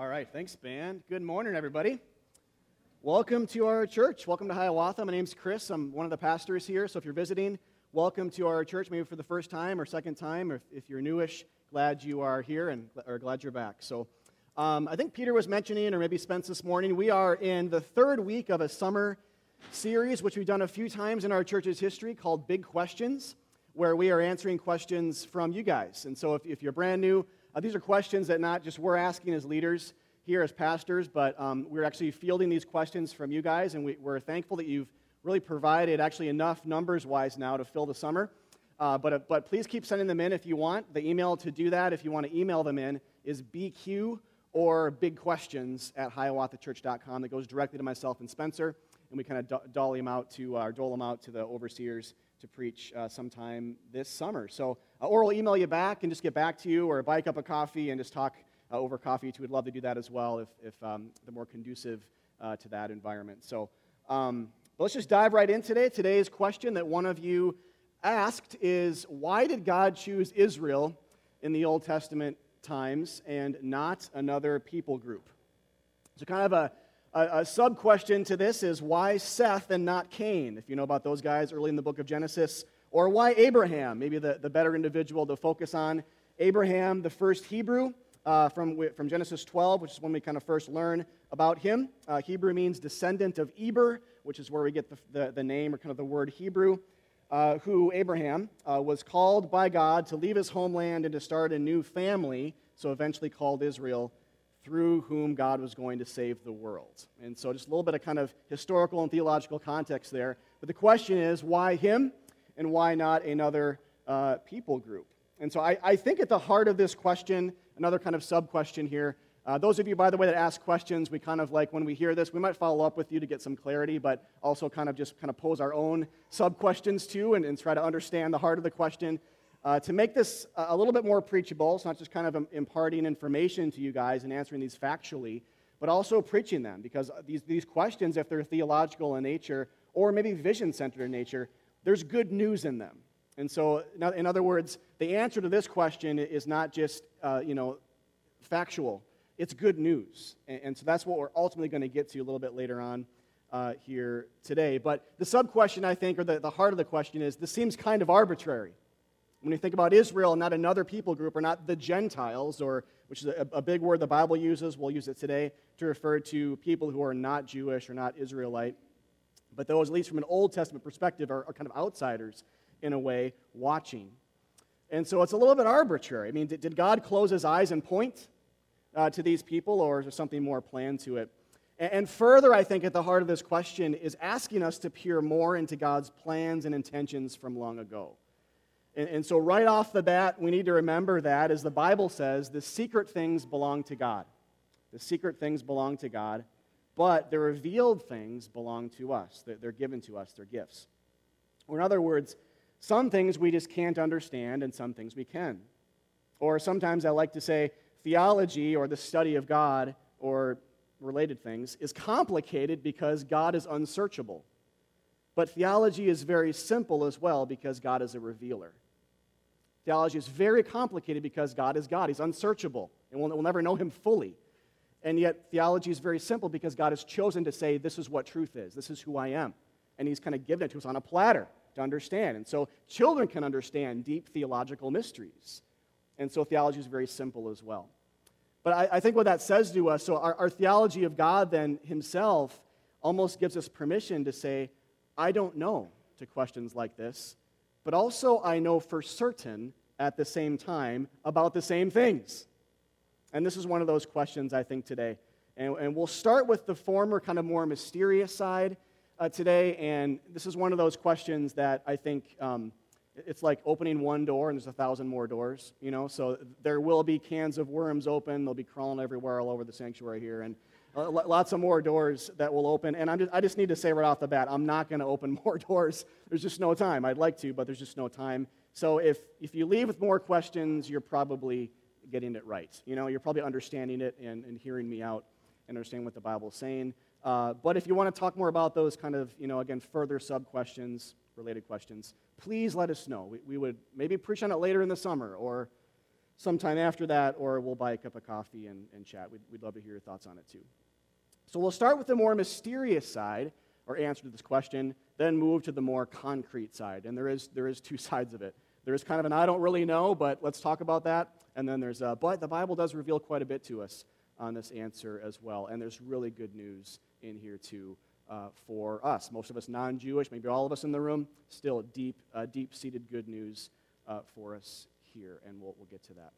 All right, thanks, band. Good morning, everybody. Welcome to our church. Welcome to Hiawatha. My name's Chris. I'm one of the pastors here, so if you're visiting, welcome to our church, maybe for the first time or second time, or if you're newish, glad you are here and or glad you're back. So I think Peter was mentioning, or maybe Spence this morning, we are in the third week of a summer series, which we've done a few times in our church's history, called Big Questions, where we are answering questions from you guys. And so if you're brand new, these are questions that not just we're asking as leaders here as pastors, but we're actually fielding these questions from you guys, and we're thankful that you've really provided actually enough numbers-wise now to fill the summer. But please keep sending them in if you want. The email to do that, if you want to email them in, is bq or bigquestions@hiawathachurch.com. That goes directly to myself and Spencer, and we kind of dole them out to the overseers to preach sometime this summer. So or we'll email you back and just get back to you, or buy a cup of coffee and just talk over coffee too. We'd love to do that as well if the more conducive to that environment. So let's just dive right in today. Today's question that one of you asked is, why did God choose Israel in the Old Testament times and not another people group? So kind of a sub-question to this is, why Seth and not Cain? If you know about those guys early in the book of Genesis. Or why Abraham? Maybe the better individual to focus on. Abraham, the first Hebrew from Genesis 12, which is when we kind of first learn about him. Hebrew means descendant of Eber, which is where we get the name or kind of the word Hebrew, who Abraham was called by God to leave his homeland and to start a new family, so eventually called Israel, through whom God was going to save the world. And so just a little bit of kind of historical and theological context there. But the question is, why him and why not another people group? And so I think at the heart of this question, another kind of sub-question here, those of you, by the way, that ask questions, we kind of like, when we hear this, we might follow up with you to get some clarity, but also kind of pose our own sub-questions too and try to understand the heart of the question. To make this a little bit more preachable, it's not just kind of imparting information to you guys and answering these factually, but also preaching them, because these questions, if they're theological in nature or maybe vision-centered in nature, there's good news in them. And so, in other words, the answer to this question is not just, factual. It's good news. And so that's what we're ultimately going to get to a little bit later on here today. But the sub-question, I think, or the heart of the question is, this seems kind of arbitrary. When you think about Israel and not another people group, or not the Gentiles, or which is a big word the Bible uses, we'll use it today, to refer to people who are not Jewish or not Israelite, but those, at least from an Old Testament perspective, are kind of outsiders in a way, watching. And so it's a little bit arbitrary. I mean, did God close his eyes and point to these people, or is there something more planned to it? And further, I think, at the heart of this question is asking us to peer more into God's plans and intentions from long ago. And so right off the bat, we need to remember that, as the Bible says, the secret things belong to God. The secret things belong to God, but the revealed things belong to us. They're given to us. They're gifts. Or in other words, some things we just can't understand and some things we can. Or sometimes I like to say theology, or the study of God or related things, is complicated because God is unsearchable. But theology is very simple as well, because God is a revealer. Theology is very complicated because God is God. He's unsearchable, and we'll never know him fully. And yet theology is very simple because God has chosen to say, this is what truth is. This is who I am. And he's kind of given it to us on a platter to understand. And so children can understand deep theological mysteries. And so theology is very simple as well. But I think what that says to us, so our theology of God then himself almost gives us permission to say, I don't know, to questions like this, but also I know for certain at the same time about the same things. And this is one of those questions, I think, today. And we'll start with the former, kind of more mysterious side today. And this is one of those questions that I think it's like opening one door and there's 1,000 more doors, you know? So there will be cans of worms open. They'll be crawling everywhere all over the sanctuary here. And lots of more doors that will open. And I just need to say right off the bat, I'm not going to open more doors. There's just no time. I'd like to, but there's just no time. So if you leave with more questions, you're probably getting it right. You know, you're probably understanding it and hearing me out and understanding what the Bible's saying. But if you want to talk more about those kind of, again, further sub-questions, related questions, please let us know. We would maybe preach on it later in the summer or sometime after that, or we'll buy a cup of coffee and chat. We'd love to hear your thoughts on it too. So we'll start with the more mysterious side, or answer to this question, then move to the more concrete side. And there is two sides of it. There is kind of an I don't really know, but let's talk about that. And then there's a but. The Bible does reveal quite a bit to us on this answer as well. And there's really good news in here too for us. Most of us non-Jewish, maybe all of us in the room, still deep-seated good news for us here. And we'll get to that.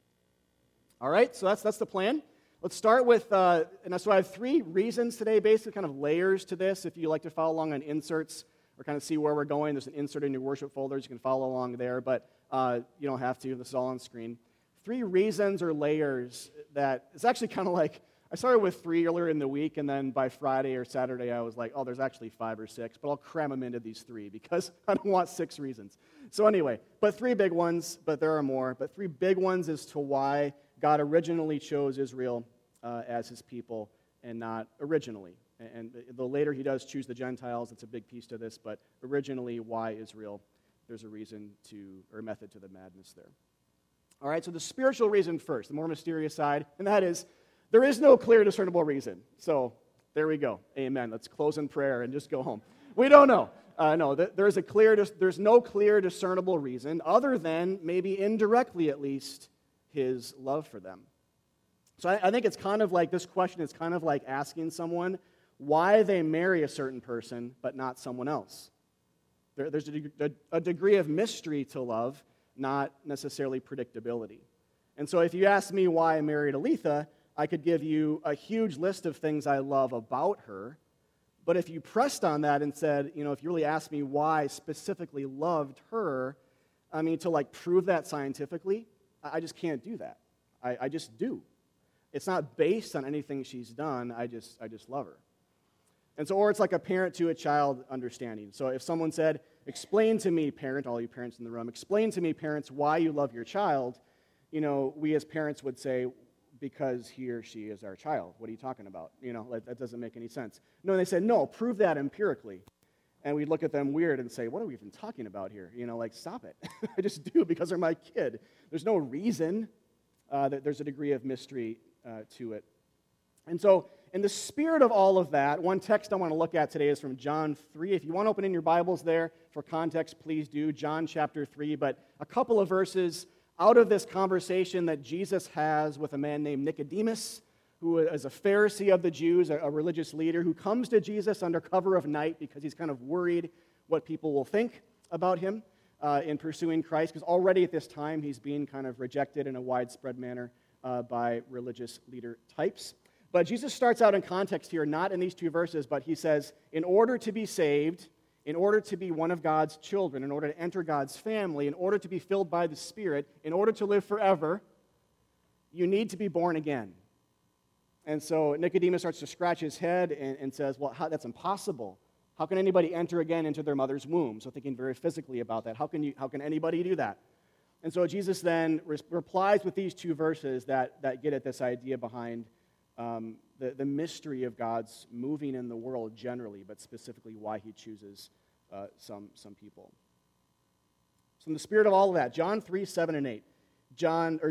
All right, so that's the plan. Let's start with, and so I have three reasons today, basically kind of layers to this. If you like to follow along on inserts or kind of see where we're going, there's an insert in your worship folders. You can follow along there, but you don't have to. This is all on screen. Three reasons or layers that it's actually kind of like, I started with three earlier in the week, and then by Friday or Saturday, I was like, oh, there's actually five or six, but I'll cram them into these three because I don't want 6 reasons. So anyway, but three big ones, but there are more. But three big ones as to why God originally chose Israel as his people and not originally. And the later he does choose the Gentiles, it's a big piece to this, but originally, why Israel? There's a reason to, or a method to the madness there. All right, so the spiritual reason first, the more mysterious side, and that is there is no clear discernible reason. So there we go. Amen. Let's close in prayer and just go home. We don't know. No, there's no clear discernible reason other than maybe indirectly at least his love for them. So I think it's kind of like this question is kind of like asking someone why they marry a certain person but not someone else. There's a degree of mystery to love, not necessarily predictability. And so if you ask me why I married Aletha, I could give you a huge list of things I love about her. But if you pressed on that and said, you know, if you really asked me why I specifically loved her, I mean, to like prove that scientifically, I just can't do that. I just do. It's not based on anything she's done. I just love her. And so, or it's like a parent to a child understanding. So if someone said, explain to me, parent, all you parents in the room, explain to me, parents, why you love your child, you know, we as parents would say, because he or she is our child. What are you talking about? You know, like, that doesn't make any sense. No, they said, no, prove that empirically. And we'd look at them weird and say, what are we even talking about here? You know, like, stop it. I just do because they're my kid. There's no reason that there's a degree of mystery to it. And so in the spirit of all of that, one text I want to look at today is from John 3. If you want to open in your Bibles there for context, please do. John chapter 3, but a couple of verses out of this conversation that Jesus has with a man named Nicodemus, who is a Pharisee of the Jews, a religious leader who comes to Jesus under cover of night because he's kind of worried what people will think about him in pursuing Christ, because already at this time he's being kind of rejected in a widespread manner by religious leader types. But Jesus starts out in context here, not in these two verses, but he says, in order to be saved, in order to be one of God's children, in order to enter God's family, in order to be filled by the Spirit, in order to live forever, you need to be born again. And so Nicodemus starts to scratch his head and says, well, that's impossible. How can anybody enter again into their mother's womb? So thinking very physically about that. How can anybody do that? And so Jesus then replies with these two verses that get at this idea behind the mystery of God's moving in the world generally, but specifically why he chooses some people. So in the spirit of all of that, John 3, 7, and 8,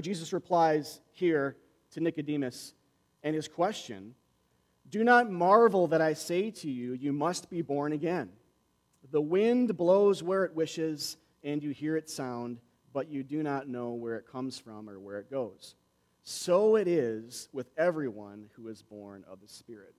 Jesus replies here to Nicodemus, and his question, do not marvel that I say to you, you must be born again. The wind blows where it wishes, and you hear its sound, but you do not know where it comes from or where it goes. So it is with everyone who is born of the Spirit.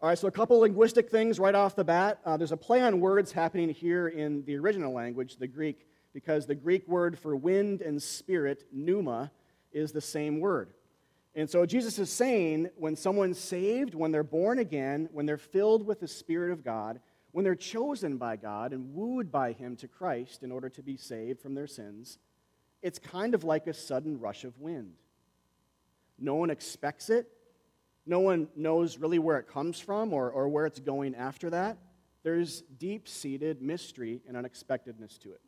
All right, so a couple linguistic things right off the bat. There's a play on words happening here in the original language, the Greek, because the Greek word for wind and spirit, pneuma, is the same word. And so Jesus is saying when someone's saved, when they're born again, when they're filled with the Spirit of God, when they're chosen by God and wooed by him to Christ in order to be saved from their sins, it's kind of like a sudden rush of wind. No one expects it. No one knows really where it comes from or where it's going after that. There's deep-seated mystery and unexpectedness to it.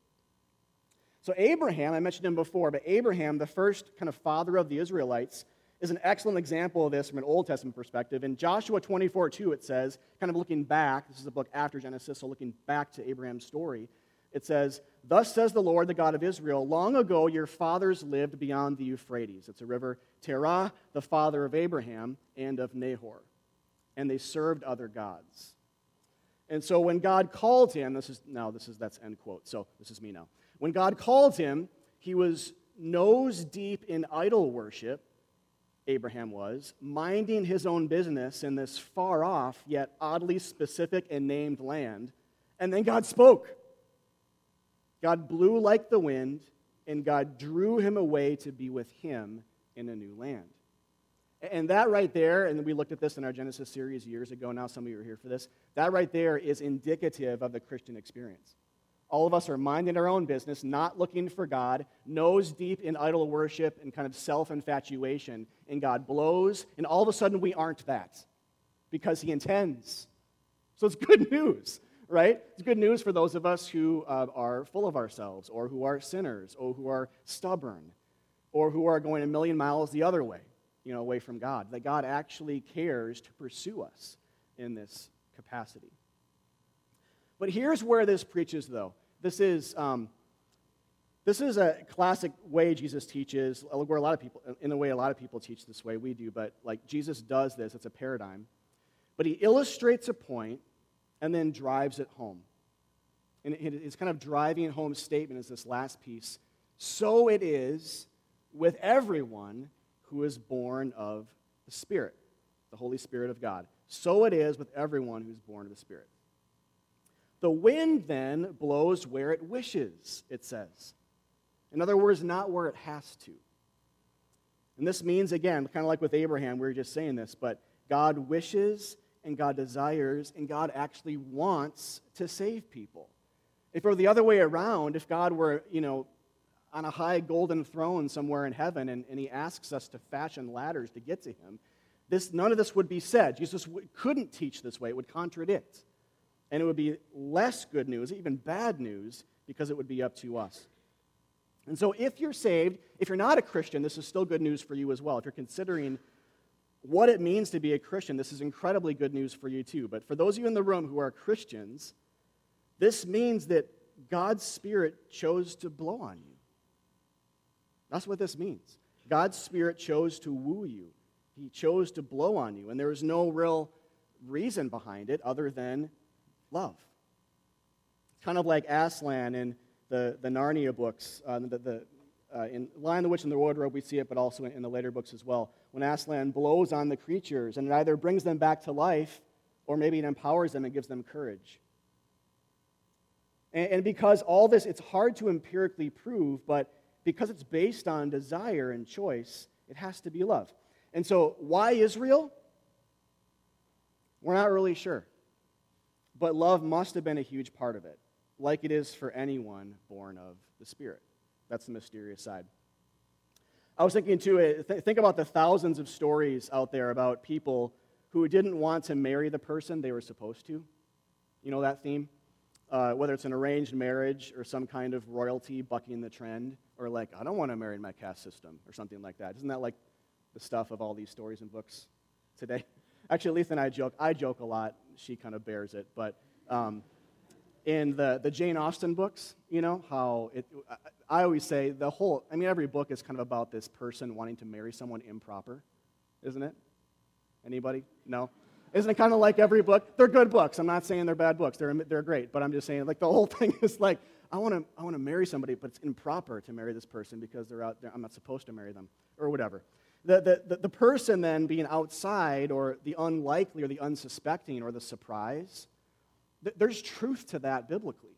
So Abraham, I mentioned him before, but Abraham, the first kind of father of the Israelites, is an excellent example of this from an Old Testament perspective. In Joshua 24:2, it says, kind of looking back, this is a book after Genesis, so looking back to Abraham's story, It says, "Thus says the Lord, the God of Israel, long ago your fathers lived beyond the Euphrates." It's a river, Terah, the father of Abraham and of Nahor. "And they served other gods." And so when God called him, that's end quote, so this is me now. When God called him, he was nose deep in idol worship, Abraham was, minding his own business in this far-off yet oddly specific and named land. And then God spoke. God blew like the wind, and God drew him away to be with him in a new land. And that right there, and we looked at this in our Genesis series years ago, now some of you are here for this, that right there is indicative of the Christian experience. All of us are minding our own business, not looking for God, nose deep in idol worship and kind of self-infatuation, and God blows, and all of a sudden we aren't that because he intends. So it's good news, right? It's good news for those of us who are full of ourselves or who are sinners or who are stubborn or who are going a million miles the other way, away from God, that God actually cares to pursue us in this capacity. But here's where this preaches, though. This is a classic way Jesus teaches, where a lot of people teach this way. We do, but Jesus does this. It's a paradigm. But he illustrates a point and then drives it home. And his kind of driving home statement is this last piece. So it is with everyone who is born of the Spirit, the Holy Spirit of God. So it is with everyone who's born of the Spirit. The wind then blows where it wishes, it says. In other words, not where it has to. And this means, again, kind of like with Abraham, we were just saying this, but God wishes and God desires and God actually wants to save people. If it were the other way around, if God were, on a high golden throne somewhere in heaven and he asks us to fashion ladders to get to him, none of this would be said. Jesus couldn't teach this way. It would contradict. And it would be less good news, even bad news, because it would be up to us. And so if you're saved, if you're not a Christian, this is still good news for you as well. If you're considering what it means to be a Christian, this is incredibly good news for you too. But for those of you in the room who are Christians, this means that God's Spirit chose to blow on you. That's what this means. God's Spirit chose to woo you. He chose to blow on you. And there is no real reason behind it other than love. It's kind of like Aslan in the Narnia books. In Lion, the Witch, and the Wardrobe, we see it, but also in the later books as well. When Aslan blows on the creatures, and it either brings them back to life, or maybe it empowers them and gives them courage. And because all this, it's hard to empirically prove, but because it's based on desire and choice, it has to be love. And so, why Israel? We're not really sure. But love must have been a huge part of it, like it is for anyone born of the Spirit. That's the mysterious side. I was thinking, too, think about the thousands of stories out there about people who didn't want to marry the person they were supposed to. You know that theme? Whether it's an arranged marriage or some kind of royalty bucking the trend, or I don't want to marry in my caste system, or something like that. Isn't that the stuff of all these stories and books today? Actually, Aletha and I joke. I joke a lot. She kind of bears it. But in the Jane Austen books, how I always say every book is kind of about this person wanting to marry someone improper, isn't it? Anybody? No? Isn't it kind of like every book? They're good books. I'm not saying they're bad books. They're great. But I'm just saying the whole thing is I want to marry somebody, but it's improper to marry this person because they're out there. I'm not supposed to marry them or whatever. The person then being outside, or the unlikely, or the unsuspecting, or the surprise, there's truth to that biblically.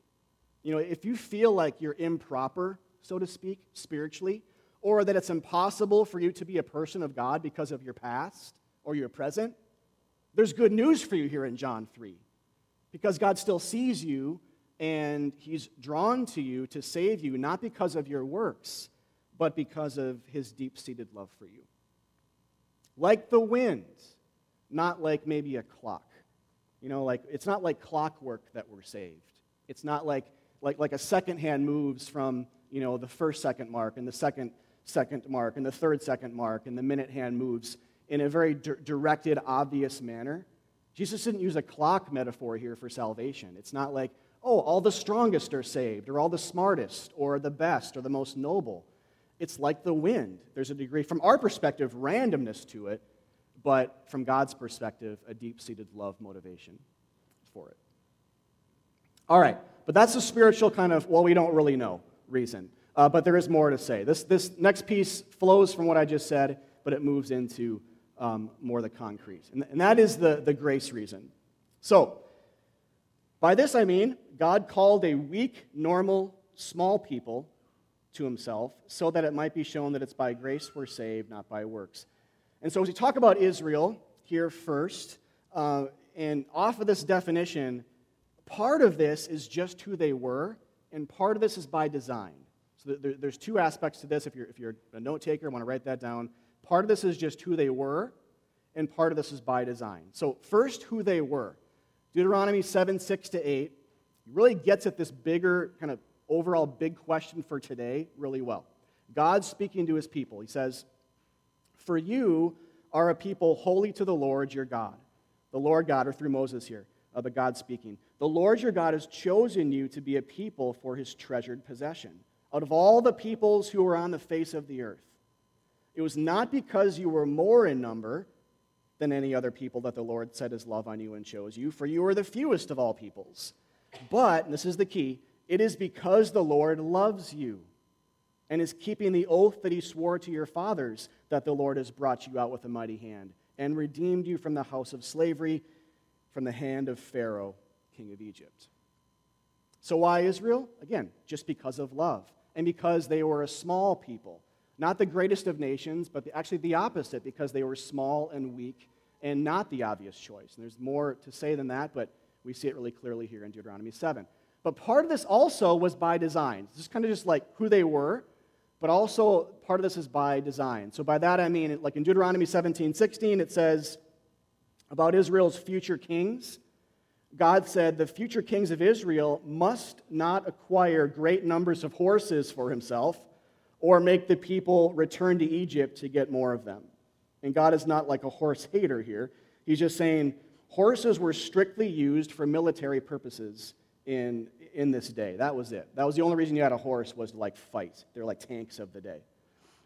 If you feel like you're improper, so to speak, spiritually, or that it's impossible for you to be a person of God because of your past or your present, there's good news for you here in John 3, because God still sees you and he's drawn to you to save you, not because of your works, but because of his deep-seated love for you. Like the wind, not like maybe a clock. It's not like clockwork that we're saved. It's not like a second hand moves from, the first second mark and the second mark and the third second mark and the minute hand moves in a very directed, obvious manner. Jesus didn't use a clock metaphor here for salvation. It's not like, oh, all the strongest are saved, or all the smartest, or the best, or the most noble. It's like the wind. There's a degree, from our perspective, randomness to it, but from God's perspective, a deep-seated love motivation for it. All right, but that's the spiritual kind of, well, we don't really know reason. But there is more to say. This next piece flows from what I just said, but it moves into more the concrete. And that is the grace reason. So, by this I mean, God called a weak, normal, small people to himself so that it might be shown that it's by grace we're saved, not by works. And so as we talk about Israel here first, and off of this definition, part of this is just who they were, and part of this is by design. So there's two aspects to this. If you're a note taker, I want to write that down. Part of this is just who they were, and part of this is by design. So first, who they were. Deuteronomy 7:6-8 really gets at this bigger, kind of overall big question for today really well. God's speaking to his people. He says, "For you are a people holy to the Lord your God." The Lord God, or through Moses here, but God speaking. "The Lord your God has chosen you to be a people for his treasured possession out of all the peoples who are on the face of the earth. It was not because you were more in number than any other people that the Lord set his love on you and chose you, for you are the fewest of all peoples. But," and this is the key, "it is because the Lord loves you and is keeping the oath that he swore to your fathers that the Lord has brought you out with a mighty hand and redeemed you from the house of slavery, from the hand of Pharaoh, king of Egypt." So why Israel? Again, just because of love and because they were a small people. Not the greatest of nations, but actually the opposite, because they were small and weak and not the obvious choice. And there's more to say than that, but we see it really clearly here in Deuteronomy 7. But part of this also was by design. This is kind of just like who they were, but also part of this is by design. So by that I mean, like in Deuteronomy 17:16, it says about Israel's future kings, God said, "The future kings of Israel must not acquire great numbers of horses for himself, or make the people return to Egypt to get more of them." And God is not like a horse hater here. He's just saying horses were strictly used for military purposes in this day. That was it. That was the only reason you had a horse, was to like fight. They're like tanks of the day.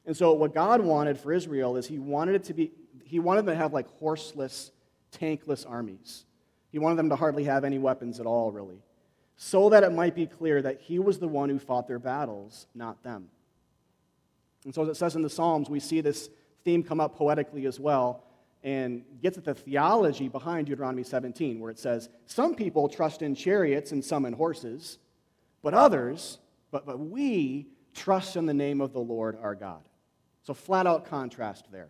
And so what God wanted for Israel is he wanted them to have like horseless, tankless armies. He wanted them to hardly have any weapons at all, really, so that it might be clear that he was the one who fought their battles, not them. And so as it says in the Psalms, we see this theme come up poetically as well, and gets at the theology behind Deuteronomy 17, where it says, "Some people trust in chariots and some in horses, but we trust in the name of the Lord our God." So flat-out contrast there.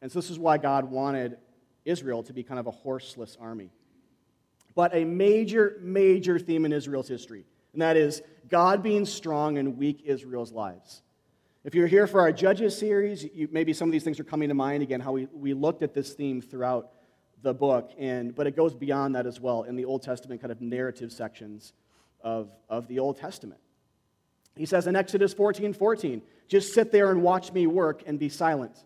And so this is why God wanted Israel to be kind of a horseless army. But a major, major theme in Israel's history, and that is God being strong in weak Israel's lives. If you're here for our Judges series, maybe some of these things are coming to mind again, how we looked at this theme throughout the book, but it goes beyond that as well in the Old Testament kind of narrative sections of the Old Testament. He says in Exodus 14:14, "Just sit there and watch me work and be silent.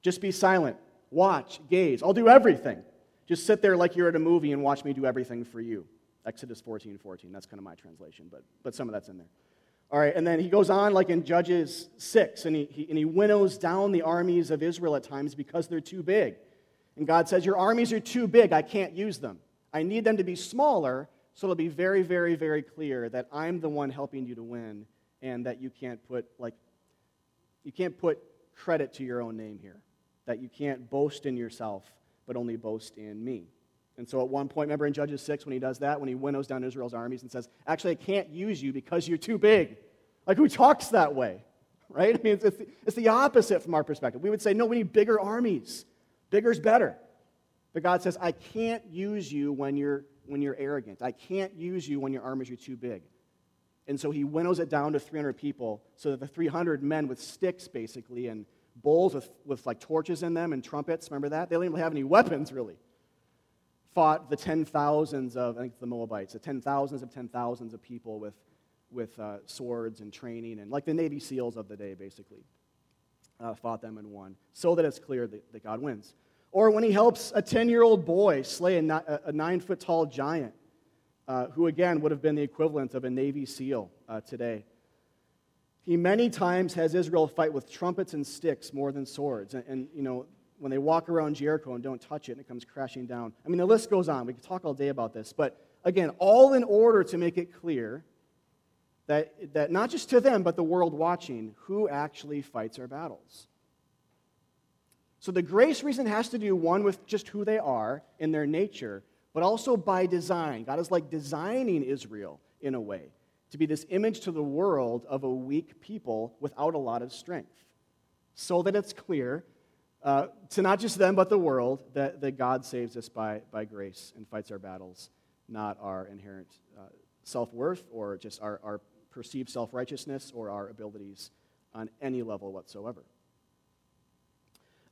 Just be silent. Watch, gaze. I'll do everything. Just sit there like you're at a movie and watch me do everything for you." Exodus 14:14. That's kind of my translation, but some of that's in there. All right, and then he goes on like in Judges 6, and he winnows down the armies of Israel at times because they're too big. And God says, "Your armies are too big. I can't use them. I need them to be smaller, so it'll be very, very, very clear that I'm the one helping you to win, and that you can't put credit to your own name here, that you can't boast in yourself, but only boast in me." And so at one point, remember in Judges 6, when he does that, when he winnows down Israel's armies and says, "Actually, I can't use you because you're too big." Like, who talks that way, right? I mean, it's the opposite from our perspective. We would say, no, we need bigger armies. Bigger's better. But God says, I can't use you when you're arrogant. I can't use you when your armies are too big. And so he winnows it down to 300 people so that the 300 men with sticks, basically, and bowls with like torches in them and trumpets, remember that? They don't even have any weapons, really. Fought the 10,000s of, I think it's the Moabites, the 10,000s of people with swords and training, and like the Navy SEALs of the day, basically, fought them and won, so that it's clear that God wins. Or when he helps a 10-year-old boy slay a 9-foot-tall giant, who again would have been the equivalent of a Navy SEAL today. He many times has Israel fight with trumpets and sticks more than swords. And you know, when they walk around Jericho and don't touch it and it comes crashing down. I mean, the list goes on. We could talk all day about this. But again, all in order to make it clear that not just to them, but the world watching, who actually fights our battles. So the grace reason has to do, one, with just who they are in their nature, but also by design. God is like designing Israel in a way to be this image to the world of a weak people without a lot of strength, so that it's clear to not just them but the world that God saves us by grace and fights our battles, not our inherent self-worth or just our perceived self-righteousness or our abilities on any level whatsoever.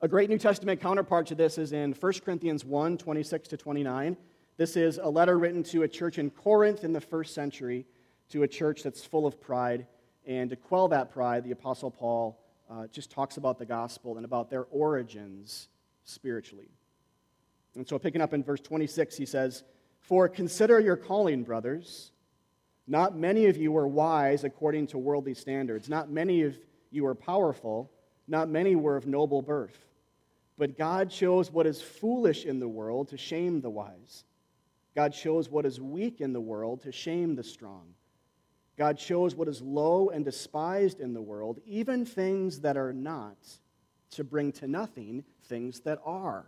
A great New Testament counterpart to this is in 1 Corinthians 1, 26 to 29. This is a letter written to a church in Corinth in the first century, to a church that's full of pride. And to quell that pride, the Apostle Paul just talks about the gospel and about their origins spiritually. And so picking up in verse 26, he says, "For consider your calling, brothers. Not many of you were wise according to worldly standards. Not many of you were powerful. Not many were of noble birth. But God chose what is foolish in the world to shame the wise. God chose what is weak in the world to shame the strong. God chose what is low and despised in the world, even things that are not, to bring to nothing things that are,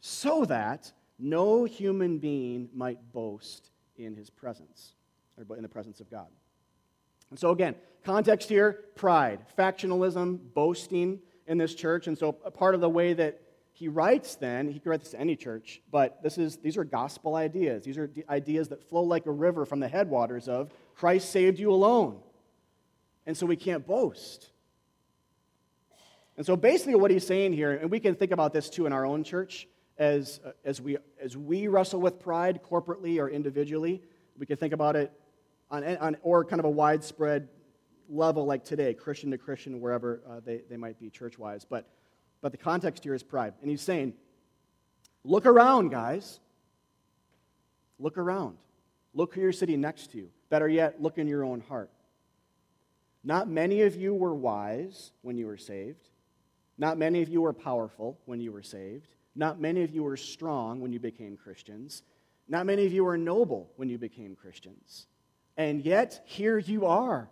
so that no human being might boast in his presence," or in the presence of God. And so again, context here, pride, factionalism, boasting in this church. And so a part of the way that he writes then, he could write this to any church, but these are gospel ideas. These are ideas that flow like a river from the headwaters of Christ saved you alone. And so we can't boast. And so basically what he's saying here, and we can think about this too in our own church, as we wrestle with pride corporately or individually, we can think about it on or kind of a widespread level like today, Christian to Christian, wherever they might be church-wise. But the context here is pride. And he's saying, look around, guys. Look around. Look who you're sitting next to. Better yet, look in your own heart. Not many of you were wise when you were saved. Not many of you were powerful when you were saved. Not many of you were strong when you became Christians. Not many of you were noble when you became Christians. And yet, here you are.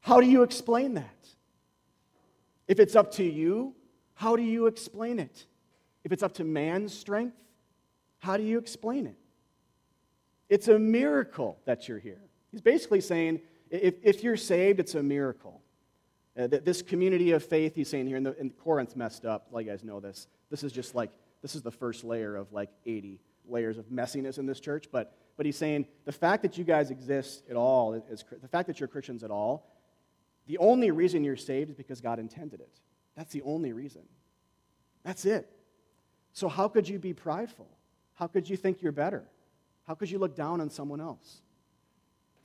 How do you explain that? If it's up to you, how do you explain it? If it's up to man's strength, how do you explain it? It's a miracle that you're here. He's basically saying, if you're saved, it's a miracle. This community of faith, he's saying here, and Corinth messed up. Well, you guys know this. This is the first layer of like 80 layers of messiness in this church, But he's saying the fact that you guys exist at all, the fact that you're Christians at all, the only reason you're saved is because God intended it. That's the only reason. That's it. So how could you be prideful? How could you think you're better? How could you look down on someone else?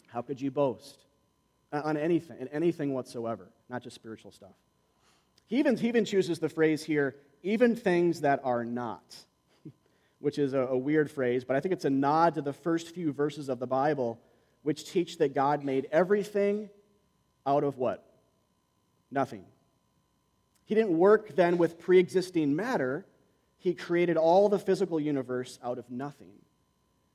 How could you boast on anything whatsoever, not just spiritual stuff? He even chooses the phrase here, even things that are not, which is a weird phrase, but I think it's a nod to the first few verses of the Bible, which teach that God made everything out of what? Nothing. He didn't work then with pre-existing matter. He created all the physical universe out of nothing.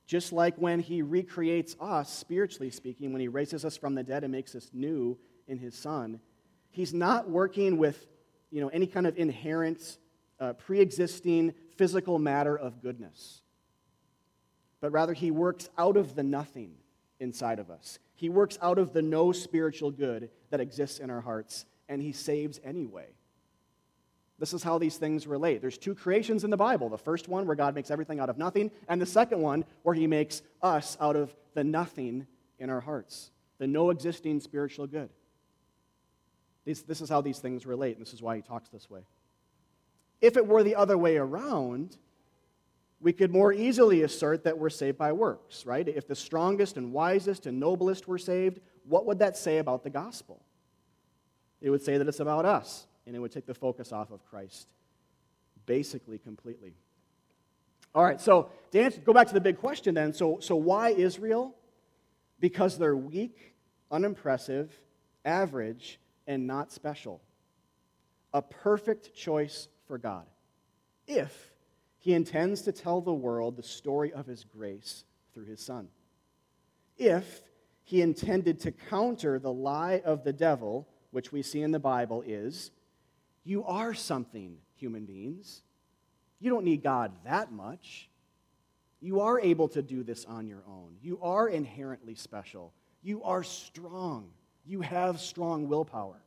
Just like when he recreates us, spiritually speaking, when he raises us from the dead and makes us new in his Son, he's not working with any kind of inherent, pre-existing physical matter of goodness. But rather, he works out of the nothing inside of us. He works out of the no spiritual good that exists in our hearts, and he saves anyway. This is how these things relate. There's two creations in the Bible. The first one, where God makes everything out of nothing, and the second one, where he makes us out of the nothing in our hearts, the no existing spiritual good. This is how these things relate, and this is why he talks this way. If it were the other way around, we could more easily assert that we're saved by works, right? If the strongest and wisest and noblest were saved, what would that say about the gospel? It would say that it's about us, and it would take the focus off of Christ. basically completely. All right, so to answer, go back to the big question then. So why Israel? Because they're weak, unimpressive, average, and not special. A perfect choice for God, if He intends to tell the world the story of His grace through His Son. If He intended to counter the lie of the devil, which we see in the Bible is, you are something, human beings. You don't need God that much. You are able to do this on your own. You are inherently special. You are strong. You have strong willpower.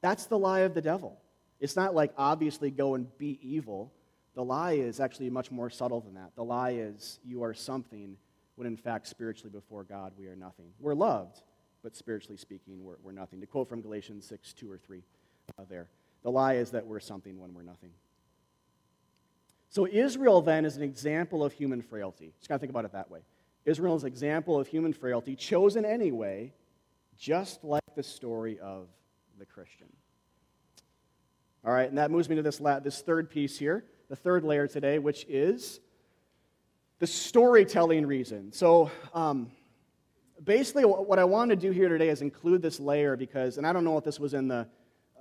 That's the lie of the devil. It's not like, obviously, go and be evil. The lie is actually much more subtle than that. The lie is, you are something, when in fact, spiritually before God, we are nothing. We're loved, but spiritually speaking, we're nothing. To quote from Galatians 6, 2 or 3 there. The lie is that we're something when we're nothing. So Israel, then, is an example of human frailty. Just got to think about it that way. Israel is an example of human frailty, chosen anyway, just like the story of the Christian. All right, and that moves me to this third piece here, the third layer today, which is the storytelling reason. So basically what I want to do here today is include this layer because, and I don't know if this was in the,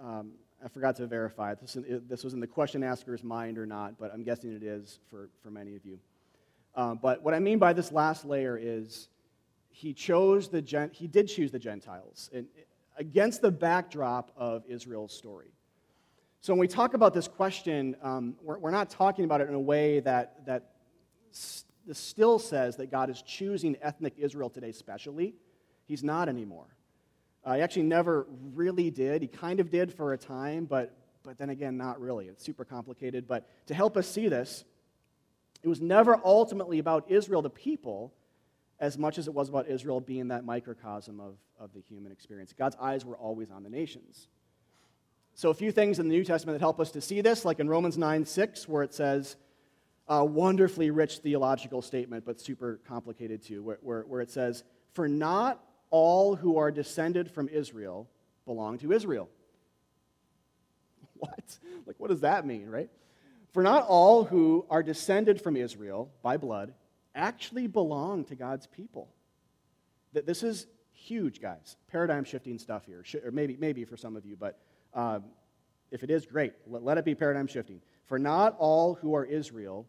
I forgot to verify, this was in the question asker's mind or not, but I'm guessing it is for many of you. But what I mean by this last layer is he did choose the Gentiles and, against the backdrop of Israel's story. So when we talk about this question, we're not talking about it in a way that still says that God is choosing ethnic Israel today specially. He's not anymore. He actually never really did. He kind of did for a time, but then again, not really. It's super complicated. But to help us see this, it was never ultimately about Israel, the people, as much as it was about Israel being that microcosm of the human experience. God's eyes were always on the nations. So a few things in the New Testament that help us to see this, like in Romans 9:6, where it says, a wonderfully rich theological statement, but super complicated too, where it says, for not all who are descended from Israel belong to Israel. What? Like, what does that mean, right? For not all who are descended from Israel by blood actually belong to God's people. This is huge, guys. Paradigm-shifting stuff here, or maybe for some of you, but if it is, great. Let it be paradigm-shifting. For not all who are Israel,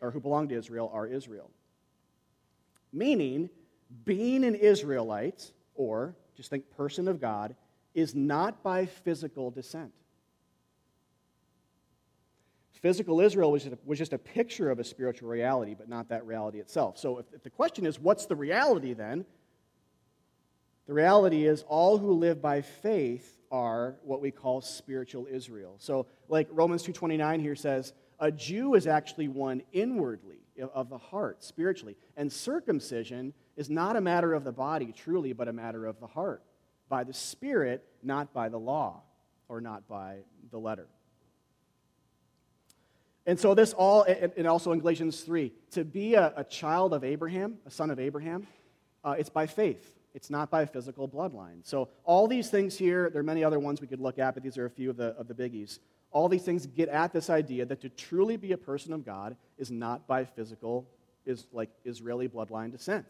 or who belong to Israel, are Israel. Meaning, being an Israelite, or just think person of God, is not by physical descent. Physical Israel was just a picture of a spiritual reality, but not that reality itself. So if the question is, what's the reality then? The reality is all who live by faith are what we call spiritual Israel. So like Romans 2:29 here says, a Jew is actually one inwardly of the heart, spiritually. And circumcision is not a matter of the body, truly, but a matter of the heart. By the Spirit, not by the law, or not by the letter. And so this all, and also in Galatians 3, to be a child of Abraham, a son of Abraham, it's by faith. It's not by physical bloodline. So all these things here, there are many other ones we could look at, but these are a few of the biggies. All these things get at this idea that to truly be a person of God is not by physical, is like Israeli bloodline descent.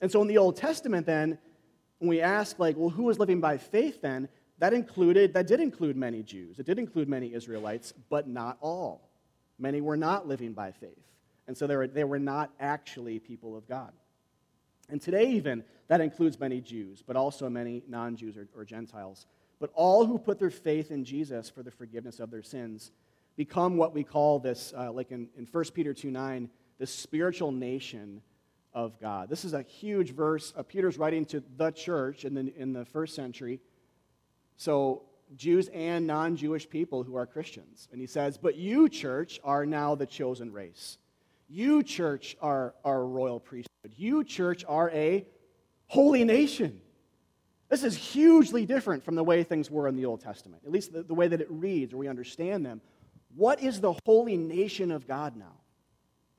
And so in the Old Testament then, when we ask like, well, who is living by faith then? That did include many Jews. It did include many Israelites, but not all. Many were not living by faith, and so they were not actually people of God. And today even, that includes many Jews, but also many non-Jews or Gentiles. But all who put their faith in Jesus for the forgiveness of their sins become what we call this, like in 1 Peter 2:9, the spiritual nation of God. This is a huge verse. Peter's writing to the church in the first century. So Jews and non-Jewish people who are Christians. And he says, but you, church, are now the chosen race. You, church, are a royal priesthood. You, church, are a holy nation. This is hugely different from the way things were in the Old Testament, at least the way that it reads or we understand them. What is the holy nation of God now?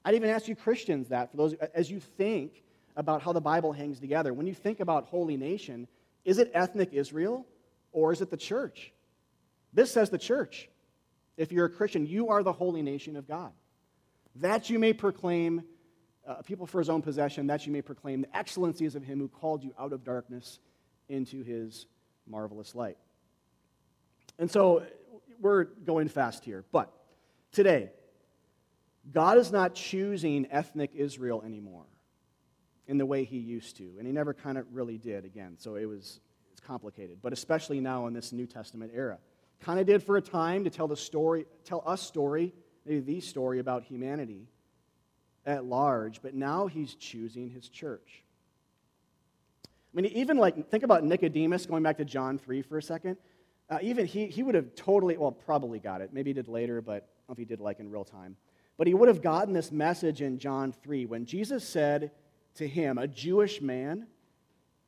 I'd even ask you Christians that, for those as you think about how the Bible hangs together. When you think about holy nation, is it ethnic Israel? Or is it the church? This says the church. If you're a Christian, you are the holy nation of God, that you may proclaim people for his own possession, that you may proclaim the excellencies of him who called you out of darkness into his marvelous light. And so we're going fast here, but today, God is not choosing ethnic Israel anymore in the way he used to, and he never kind of really did again, so it's complicated, but especially now in this New Testament era. Kind of did for a time to tell the story about humanity at large, but now he's choosing his church. I mean, even like, think about Nicodemus, going back to John 3 for a second. Even he would have totally, well, probably got it. Maybe he did later, but I don't know if he did like in real time. But he would have gotten this message in John 3 when Jesus said to him, a Jewish man,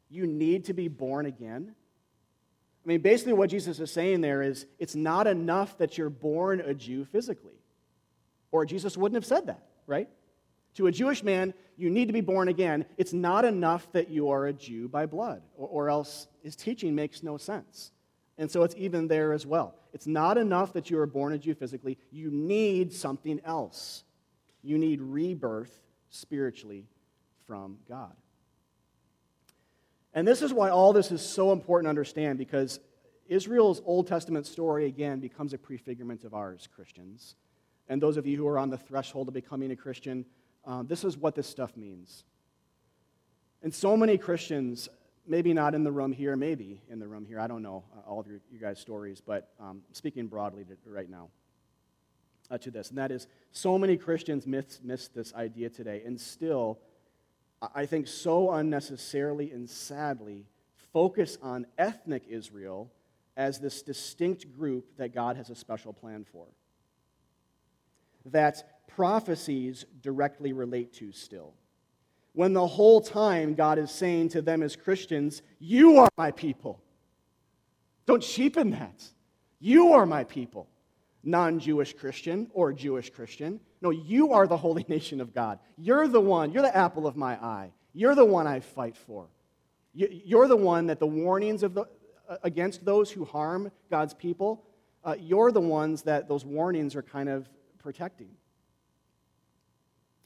you need to be born again. I mean, basically what Jesus is saying there is it's not enough that you're born a Jew physically, or Jesus wouldn't have said that, right? To a Jewish man, you need to be born again. It's not enough that you are a Jew by blood, or else his teaching makes no sense. And so it's even there as well. It's not enough that you are born a Jew physically. You need something else. You need rebirth spiritually from God. And this is why all this is so important to understand, because Israel's Old Testament story, again, becomes a prefigurement of ours, Christians. And those of you who are on the threshold of becoming a Christian, this is what this stuff means. And so many Christians, maybe not in the room here, maybe in the room here, I don't know all of you guys' stories, but speaking broadly right now to this, and that is so many Christians miss this idea today, and still, I think so unnecessarily and sadly, focus on ethnic Israel as this distinct group that God has a special plan for, that prophecies directly relate to still, when the whole time God is saying to them as Christians, you are my people. Don't cheapen that. You are my people, non-Jewish Christian or Jewish Christian. No, you are the holy nation of God. You're the one. You're the apple of my eye. You're the one I fight for. You're the one that the warnings against those who harm God's people, you're the ones that those warnings are kind of protecting.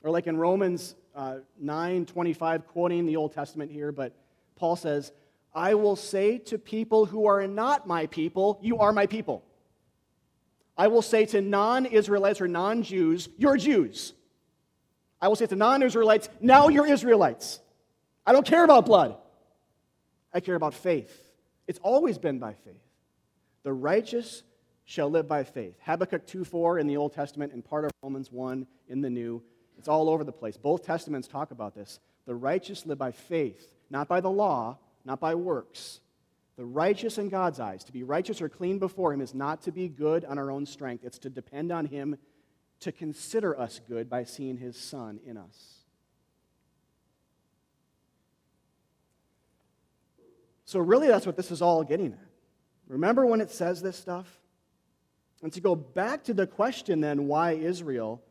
Or like in Romans 9:25, quoting the Old Testament here, but Paul says, I will say to people who are not my people, you are my people. I will say to non-Israelites or non-Jews, you're Jews. I will say to non-Israelites, now you're Israelites. I don't care about blood. I care about faith. It's always been by faith. The righteous shall live by faith. Habakkuk 2:4 in the Old Testament and part of Romans 1 in the New. It's all over the place. Both Testaments talk about this. The righteous live by faith, not by the law, not by works. The righteous in God's eyes, to be righteous or clean before him, is not to be good on our own strength. It's to depend on him to consider us good by seeing his Son in us. So really that's what this is all getting at. Remember when it says this stuff? And to go back to the question then, why Israel?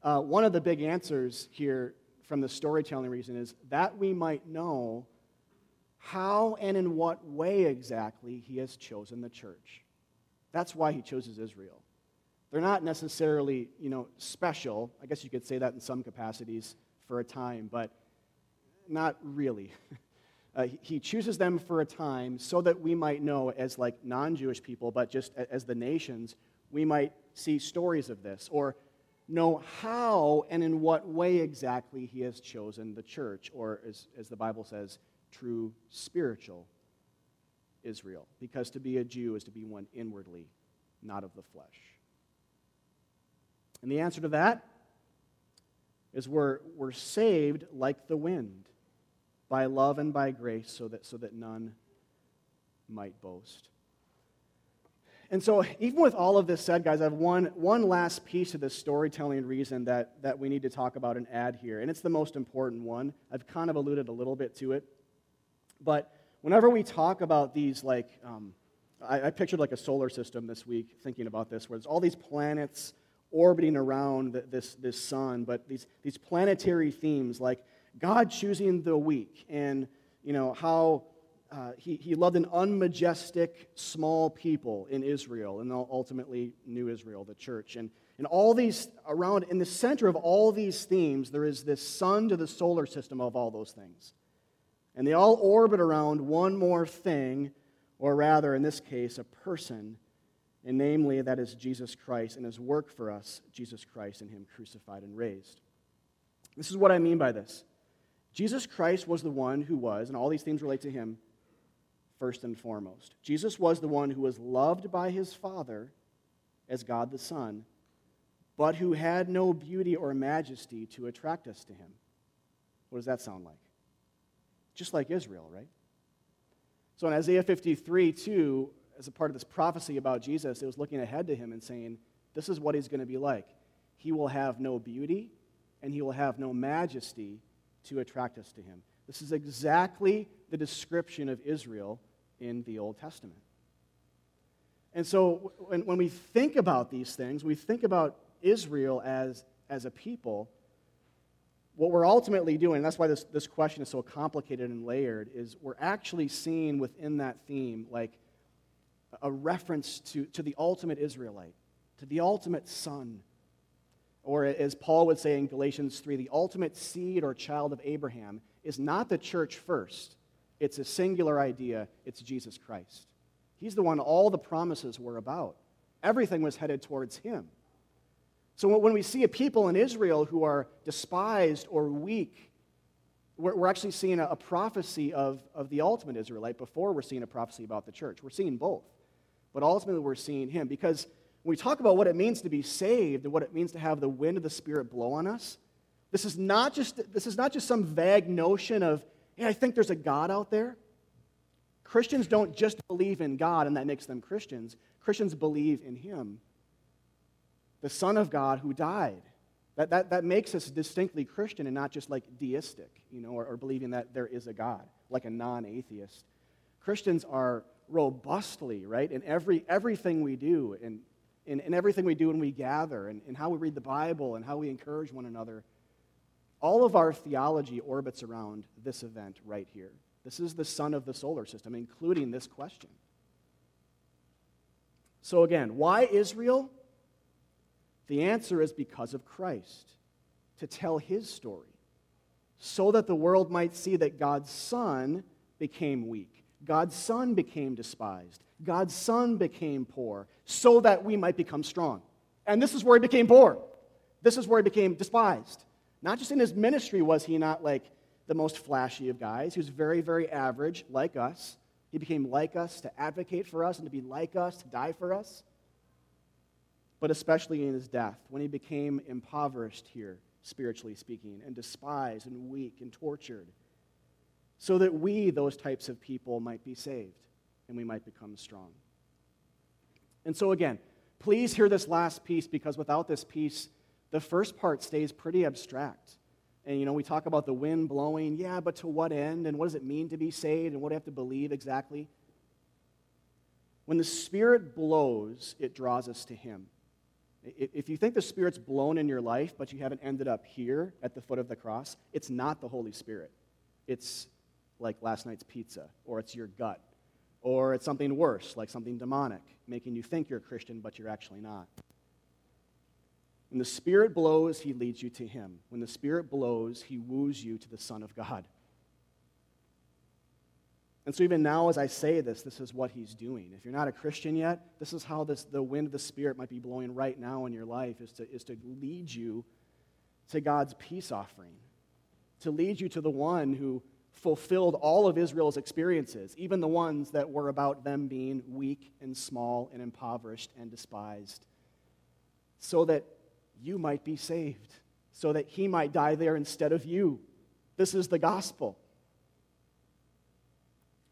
One of the big answers here from the storytelling reason is that we might know how and in what way exactly he has chosen the church. That's why he chooses Israel. They're not necessarily, special. I guess you could say that in some capacities for a time, but not really. He chooses them for a time so that we might know as like non-Jewish people, but just as the nations, we might see stories of this or know how and in what way exactly he has chosen the church, or as the Bible says, true spiritual Israel. Because to be a Jew is to be one inwardly, not of the flesh. And the answer to that is we're saved like the wind, by love and by grace, so that none might boast. And so even with all of this said, guys, I have one last piece of this storytelling reason that we need to talk about and add here, and it's the most important one. I've kind of alluded a little bit to it, but whenever we talk about these, like, I pictured like a solar system this week thinking about this, where there's all these planets orbiting around this sun, but these planetary themes like God choosing the weak, and how He loved an unmajestic, small people in Israel, and ultimately New Israel, the church. And all these around, in the center of all these themes, there is this sun to the solar system of all those things. And they all orbit around one more thing, or rather, in this case, a person, and namely, that is Jesus Christ and his work for us, Jesus Christ and him crucified and raised. This is what I mean by this. Jesus Christ was the one who was, and all these themes relate to him, first and foremost. Jesus was the one who was loved by his Father as God the Son, but who had no beauty or majesty to attract us to him. What does that sound like? Just like Israel, right? So in Isaiah 53, too, as a part of this prophecy about Jesus, it was looking ahead to him and saying, this is what he's going to be like. He will have no beauty, and he will have no majesty to attract us to him. This is exactly the description of Israel in the Old Testament. And so when we think about these things, we think about Israel as a people, what we're ultimately doing, and that's why this question is so complicated and layered, is we're actually seeing within that theme like a reference to the ultimate Israelite, to the ultimate son, or as Paul would say in Galatians 3, the ultimate seed or child of Abraham is not the church first. It's a singular idea. It's Jesus Christ. He's the one all the promises were about. Everything was headed towards him. So when we see a people in Israel who are despised or weak, we're actually seeing a prophecy of the ultimate Israelite before we're seeing a prophecy about the church. We're seeing both. But ultimately we're seeing him, because when we talk about what it means to be saved and what it means to have the wind of the Spirit blow on us, this is not just some vague notion of, hey, I think there's a God out there. Christians don't just believe in God and that makes them Christians. Christians believe in him, the Son of God who died. That makes us distinctly Christian and not just like deistic, or believing that there is a God, like a non-atheist. Christians are robustly, right, in everything we do, in everything we do when we gather, and how we read the Bible, and how we encourage one another. All of our theology orbits around this event right here. This is the sun of the solar system, including this question. So again, why Israel? The answer is because of Christ, to tell his story, so that the world might see that God's Son became weak, God's Son became despised, God's Son became poor, so that we might become strong. And this is where he became poor. This is where he became despised. Not just in his ministry was he not like the most flashy of guys. He was very, very average, like us. He became like us to advocate for us and to be like us, to die for us. But especially in his death, when he became impoverished here, spiritually speaking, and despised and weak and tortured, so that we, those types of people, might be saved and we might become strong. And so again, please hear this last piece, because without this piece, the first part stays pretty abstract. And, we talk about the wind blowing, yeah, but to what end? And what does it mean to be saved? And what do I have to believe exactly? When the Spirit blows, it draws us to him. If you think the Spirit's blown in your life, but you haven't ended up here at the foot of the cross, it's not the Holy Spirit. It's like last night's pizza, or it's your gut, or it's something worse, like something demonic, making you think you're Christian, but you're actually not. When the Spirit blows, he leads you to him. When the Spirit blows, he woos you to the Son of God. And so even now as I say this, this is what he's doing. If you're not a Christian yet, this is how the wind of the Spirit might be blowing right now in your life, is to lead you to God's peace offering, to lead you to the one who fulfilled all of Israel's experiences, even the ones that were about them being weak and small and impoverished and despised, so that you might be saved, so that he might die there instead of you. This is the gospel.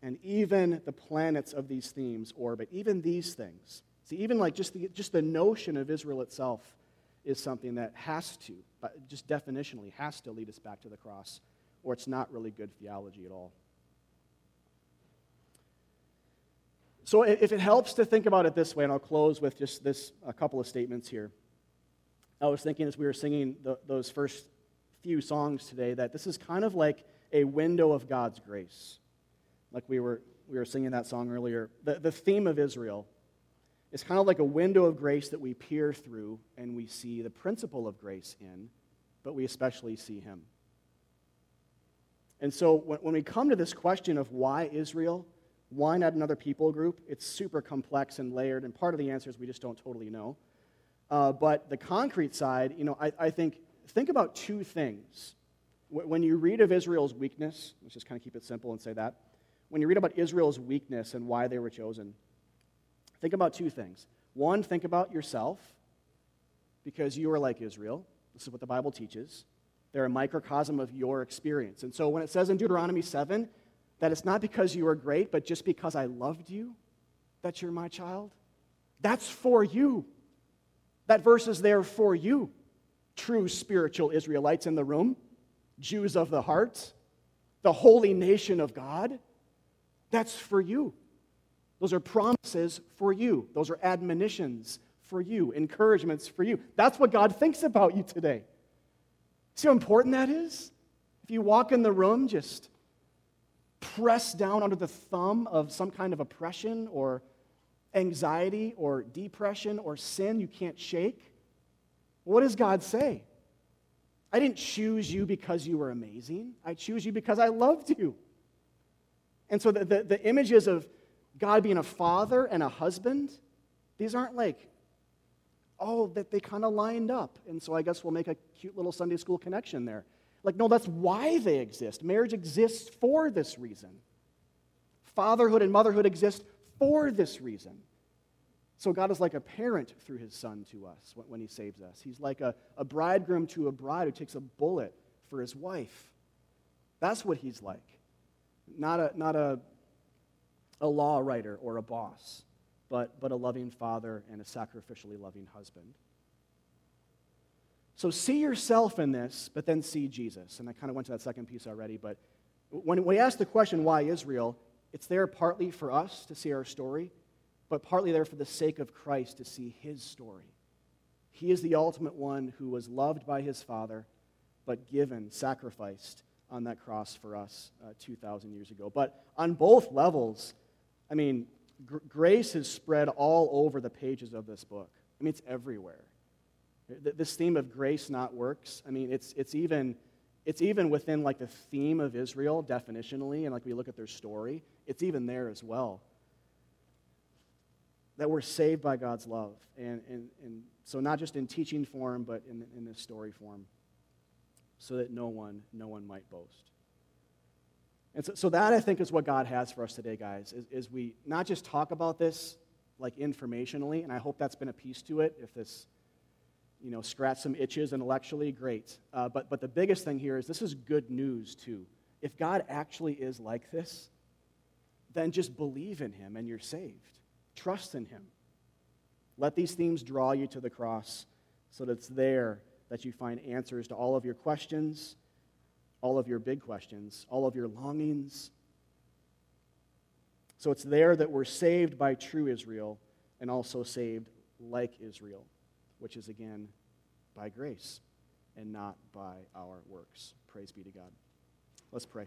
And even the planets of these themes orbit, even these things. See, even like just the notion of Israel itself is something that has to, just definitionally, has to lead us back to the cross, or it's not really good theology at all. So if it helps to think about it this way, and I'll close with just this, a couple of statements here. I was thinking as we were singing those first few songs today that this is kind of like a window of God's grace. like we were singing that song earlier. The theme of Israel is kind of like a window of grace that we peer through and we see the principle of grace in, but we especially see him. And so when we come to this question of why Israel, why not another people group, it's super complex and layered, and part of the answer is we just don't totally know. But the concrete side, I think about two things. When you read of Israel's weakness, let's just kind of keep it simple and say that. When you read about Israel's weakness and why they were chosen, think about two things. One, think about yourself, because you are like Israel. This is what the Bible teaches. They're a microcosm of your experience. And so when it says in Deuteronomy 7 that it's not because you are great, but just because I loved you, that you're my child, that's for you. That verse is there for you, true spiritual Israelites in the room, Jews of the heart, the holy nation of God. That's for you. Those are promises for you. Those are admonitions for you, encouragements for you. That's what God thinks about you today. See how important that is? If you walk in the room, just press down under the thumb of some kind of oppression or anxiety or depression or sin you can't shake, what does God say? I didn't choose you because you were amazing. I choose you because I loved you. And so the images of God being a father and a husband, these aren't like, oh, that they kind of lined up, and so I guess we'll make a cute little Sunday school connection there. Like, no, that's why they exist. Marriage exists for this reason. Fatherhood and motherhood exist for this reason. So God is like a parent through his son to us when he saves us. He's like a bridegroom to a bride who takes a bullet for his wife. That's what he's like. Not a law writer or a boss, but a loving father and a sacrificially loving husband. So see yourself in this, but then see Jesus. And I kind of went to that second piece already, but when we ask the question, why Israel, it's there partly for us to see our story, but partly there for the sake of Christ to see his story. He is the ultimate one who was loved by his Father, but given, sacrificed on that cross for us 2,000 years ago. But on both levels, I mean, grace is spread all over the pages of this book. I mean, it's everywhere. This theme of grace, not works, I mean, it's even within like the theme of Israel definitionally, and like we look at their story, it's even there as well. That we're saved by God's love. And so not just in teaching form, but in this story form, so that no one might boast. And so that, I think, is what God has for us today, guys, is we not just talk about this like informationally, and I hope that's been a piece to it. If this, scratch some itches intellectually, great. But the biggest thing here is this is good news, too. If God actually is like this, then just believe in him and you're saved. Trust in him. Let these themes draw you to the cross so that it's there that you find answers to all of your questions, all of your big questions, all of your longings. So it's there that we're saved by true Israel and also saved like Israel, which is, again, by grace and not by our works. Praise be to God. Let's pray.